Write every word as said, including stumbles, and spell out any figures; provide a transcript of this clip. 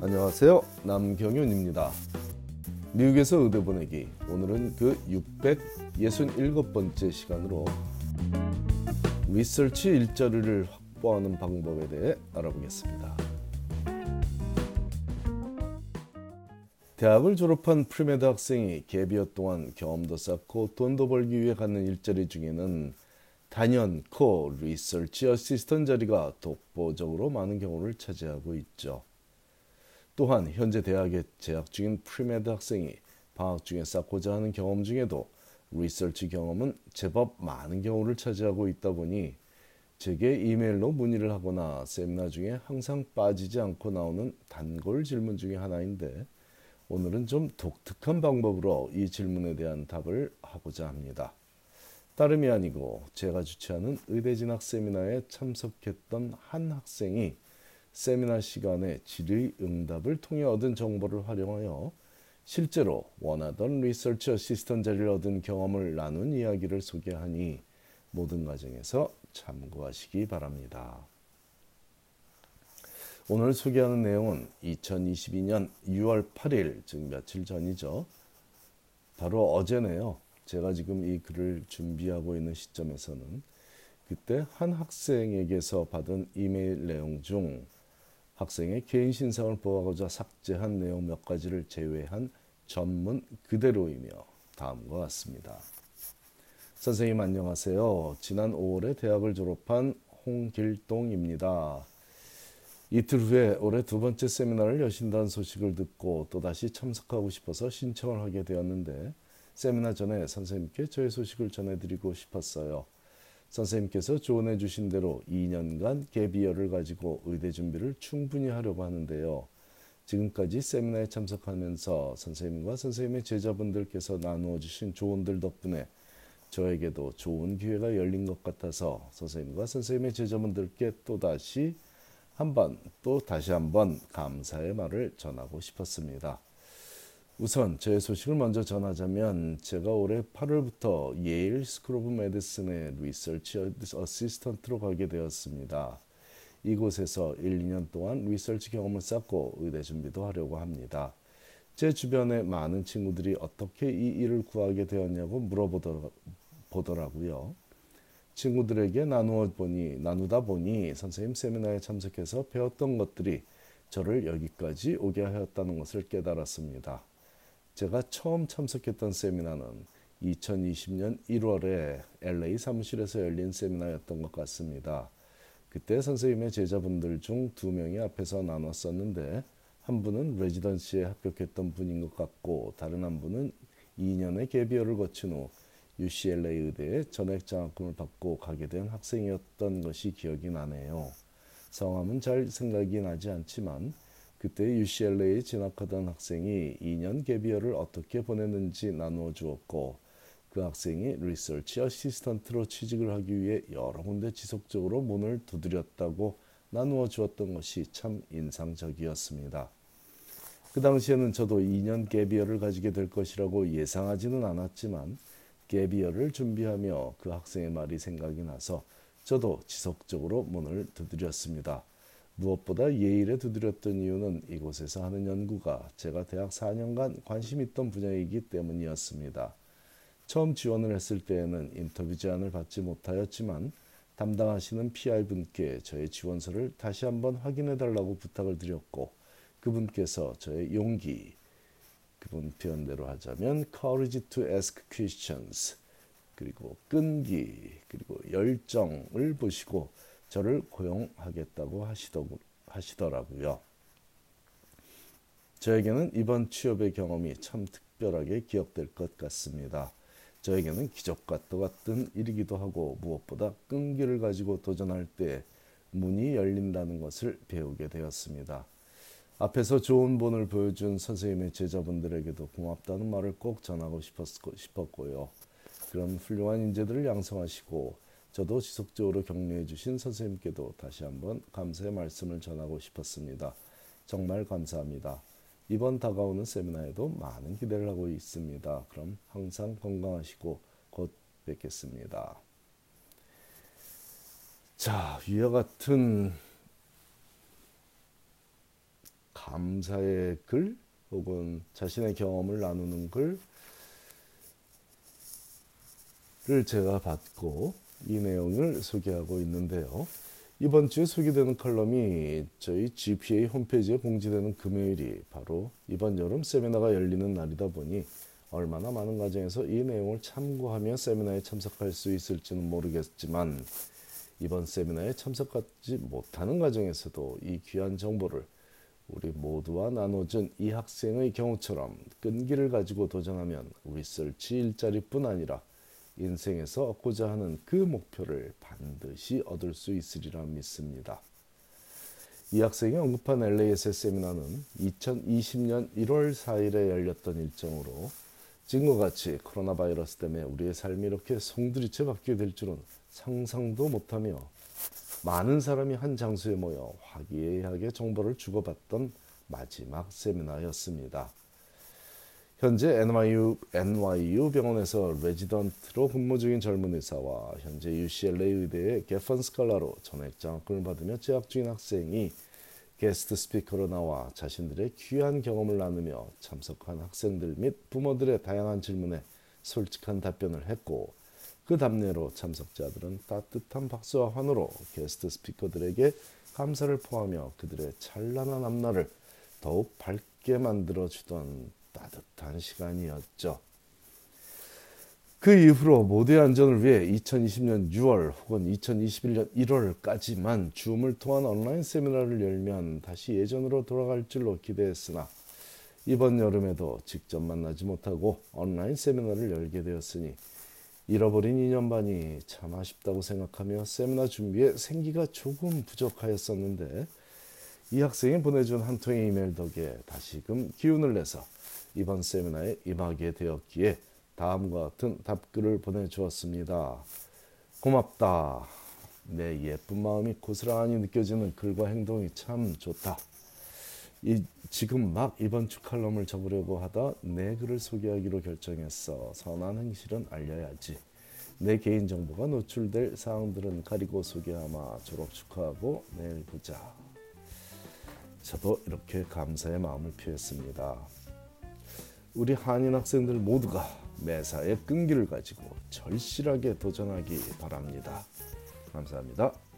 안녕하세요, 남경윤입니다. 미국에서 의대 보내기, 오늘은 그 육백육십칠 번째 시간으로 리서치 일자리를 확보하는 방법에 대해 알아보겠습니다. 대학을 졸업한 프리메드 학생이 갭이어 동안 경험도 쌓고 돈도 벌기 위해 갖는 일자리 중에는 단연 코 리서치 어시스턴트 자리가 독보적으로 많은 경우를 차지하고 있죠. 또한 현재 대학에 재학 중인 프리메드 학생이 방학 중에 쌓고자 하는 경험 중에도 리서치 경험은 제법 많은 경우를 차지하고 있다 보니 제게 이메일로 문의를 하거나 세미나 중에 항상 빠지지 않고 나오는 단골 질문 중에 하나인데, 오늘은 좀 독특한 방법으로 이 질문에 대한 답을 하고자 합니다. 다름이 아니고 제가 주최하는 의대 진학 세미나에 참석했던 한 학생이 세미나 시간에 질의응답을 통해 얻은 정보를 활용하여 실제로 원하던 리서치 어시스턴트 자리를 얻은 경험을 나눈 이야기를 소개하니 모든 과정에서 참고하시기 바랍니다. 오늘 소개하는 내용은 이천이십이 년 유월 팔일, 즉 며칠 전이죠. 바로 어제네요. 제가 지금 이 글을 준비하고 있는 시점에서는 그때 한 학생에게서 받은 이메일 내용 중 학생의 개인 신상을 보호하고자 삭제한 내용 몇 가지를 제외한 전문 그대로이며 다음과 같습니다. 선생님 안녕하세요. 지난 오월에 대학을 졸업한 홍길동입니다. 이틀 후에 올해 두 번째 세미나를 여신다는 소식을 듣고 또다시 참석하고 싶어서 신청을 하게 되었는데, 세미나 전에 선생님께 저의 소식을 전해드리고 싶었어요. 선생님께서 조언해 주신 대로 이 년간 갭이어를 가지고 의대 준비를 충분히 하려고 하는데요. 지금까지 세미나에 참석하면서 선생님과 선생님의 제자분들께서 나누어 주신 조언들 덕분에 저에게도 좋은 기회가 열린 것 같아서 선생님과 선생님의 제자분들께 또다시 한번 또 다시 한번 감사의 말을 전하고 싶었습니다. 우선 제 소식을 먼저 전하자면, 제가 올해 팔월부터 예일 스쿨 오브 메디슨의 리서치 어시스턴트로 가게 되었습니다. 이곳에서 일, 이 년 동안 리서치 경험을 쌓고 의대 준비도 하려고 합니다. 제 주변에 많은 친구들이 어떻게 이 일을 구하게 되었냐고 물어보더라고요. 친구들에게 나누어 보니, 나누다 보니 선생님 세미나에 참석해서 배웠던 것들이 저를 여기까지 오게 하였다는 것을 깨달았습니다. 제가 처음 참석했던 세미나는 이천이십 년 일월에 엘에이 사무실에서 열린 세미나였던 것 같습니다. 그때 선생님의 제자분들 중 두 명이 앞에서 나눴었는데, 한 분은 레지던시에 합격했던 분인 것 같고 다른 한 분은 이 년의 갭이어를 거친 후 유씨엘에이 의대에 전액 장학금을 받고 가게 된 학생이었던 것이 기억이 나네요. 성함은 잘 생각이 나지 않지만 그때 유씨엘에이에 진학하던 학생이 이 년 갭이어를 어떻게 보냈는지 나누어 주었고, 그 학생이 리서치 어시스턴트로 취직을 하기 위해 여러 군데 지속적으로 문을 두드렸다고 나누어 주었던 것이 참 인상적이었습니다. 그 당시에는 저도 이 년 갭이어를 가지게 될 것이라고 예상하지는 않았지만 갭이어를 준비하며 그 학생의 말이 생각이 나서 저도 지속적으로 문을 두드렸습니다. 무엇보다 예일에 두드렸던 이유는 이곳에서 하는 연구가 제가 대학 사 년간 관심 있던 분야이기 때문이었습니다. 처음 지원을 했을 때에는 인터뷰 제안을 받지 못하였지만 담당하시는 피아이분께 저의 지원서를 다시 한번 확인해달라고 부탁을 드렸고, 그분께서 저의 용기, 그분 표현대로 하자면 courage to ask questions, 그리고 끈기, 그리고 열정을 보시고 저를 고용하겠다고 하시더라고요. 저에게는 이번 취업의 경험이 참 특별하게 기억될 것 같습니다. 저에게는 기적과도 같은 일이기도 하고 무엇보다 끈기를 가지고 도전할 때 문이 열린다는 것을 배우게 되었습니다. 앞에서 좋은 본을 보여준 선생님의 제자분들에게도 고맙다는 말을 꼭 전하고 싶었고요. 그런 훌륭한 인재들을 양성하시고 저도 지속적으로 격려해 주신 선생님께도 다시 한번 감사의 말씀을 전하고 싶었습니다. 정말 감사합니다. 이번 다가오는 세미나에도 많은 기대를 하고 있습니다. 그럼 항상 건강하시고 곧 뵙겠습니다. 자, 위와 같은 감사의 글 혹은 자신의 경험을 나누는 글을 제가 받고 이 내용을 소개하고 있는데요. 이번 주에 소개되는 컬럼이 저희 지피에이 홈페이지에 공지되는 금요일이 바로 이번 여름 세미나가 열리는 날이다 보니 얼마나 많은 과정에서 이 내용을 참고하며 세미나에 참석할 수 있을지는 모르겠지만 이번 세미나에 참석하지 못하는 과정에서도 이 귀한 정보를 우리 모두와 나눠준 이 학생의 경우처럼 끈기를 가지고 도전하면 리서치 일자리뿐 아니라 인생에서 얻고자 하는 그 목표를 반드시 얻을 수 있으리라 믿습니다. 이 학생이 언급한 엘에이에스의 세미나는 이천이십 년 일월 사일에 열렸던 일정으로 지금과 같이 코로나 바이러스 때문에 우리의 삶이 이렇게 송두리째 바뀌게 될 줄은 상상도 못하며 많은 사람이 한 장소에 모여 화기애애하게 정보를 주고받던 마지막 세미나였습니다. 현재 엔와이유 병원에서 레지던트로 근무 중인 젊은 의사와 현재 유씨엘에이 의대의 개펀 스칼라로 전액 장학금을 받으며 재학 중인 학생이 게스트 스피커로 나와 자신들의 귀한 경험을 나누며 참석한 학생들 및 부모들의 다양한 질문에 솔직한 답변을 했고 그 답례로 참석자들은 따뜻한 박수와 환호로 게스트 스피커들에게 감사를 포하며 그들의 찬란한 앞날을 더욱 밝게 만들어주던 따뜻한 시간이었죠. 그 이후로 모두의 안전을 위해 이천이십 년 유월 혹은 이천이십일 년 일월까지만 줌을 통한 온라인 세미나를 열면 다시 예전으로 돌아갈 줄로 기대했으나 이번 여름에도 직접 만나지 못하고 온라인 세미나를 열게 되었으니 잃어버린 이 년 반이 참 아쉽다고 생각하며 세미나 준비에 생기가 조금 부족하였었는데 이 학생이 보내준 한 통의 이메일 덕에 다시금 기운을 내서 이번 세미나에 임하게 되었기에 다음과 같은 답글을 보내주었습니다. 고맙다. 내 예쁜 마음이 고스란히 느껴지는 글과 행동이 참 좋다. 이, 지금 막 이번 주 칼럼을 적으려고 하다 내 글을 소개하기로 결정했어. 선한 행실은 알려야지. 내 개인정보가 노출될 사항들은 가리고 소개하마. 졸업 축하하고 내일 보자. 저도 이렇게 감사의 마음을 표했습니다. 우리 한인 학생들 모두가 매사에 끈기를 가지고 절실하게 도전하기 바랍니다. 감사합니다.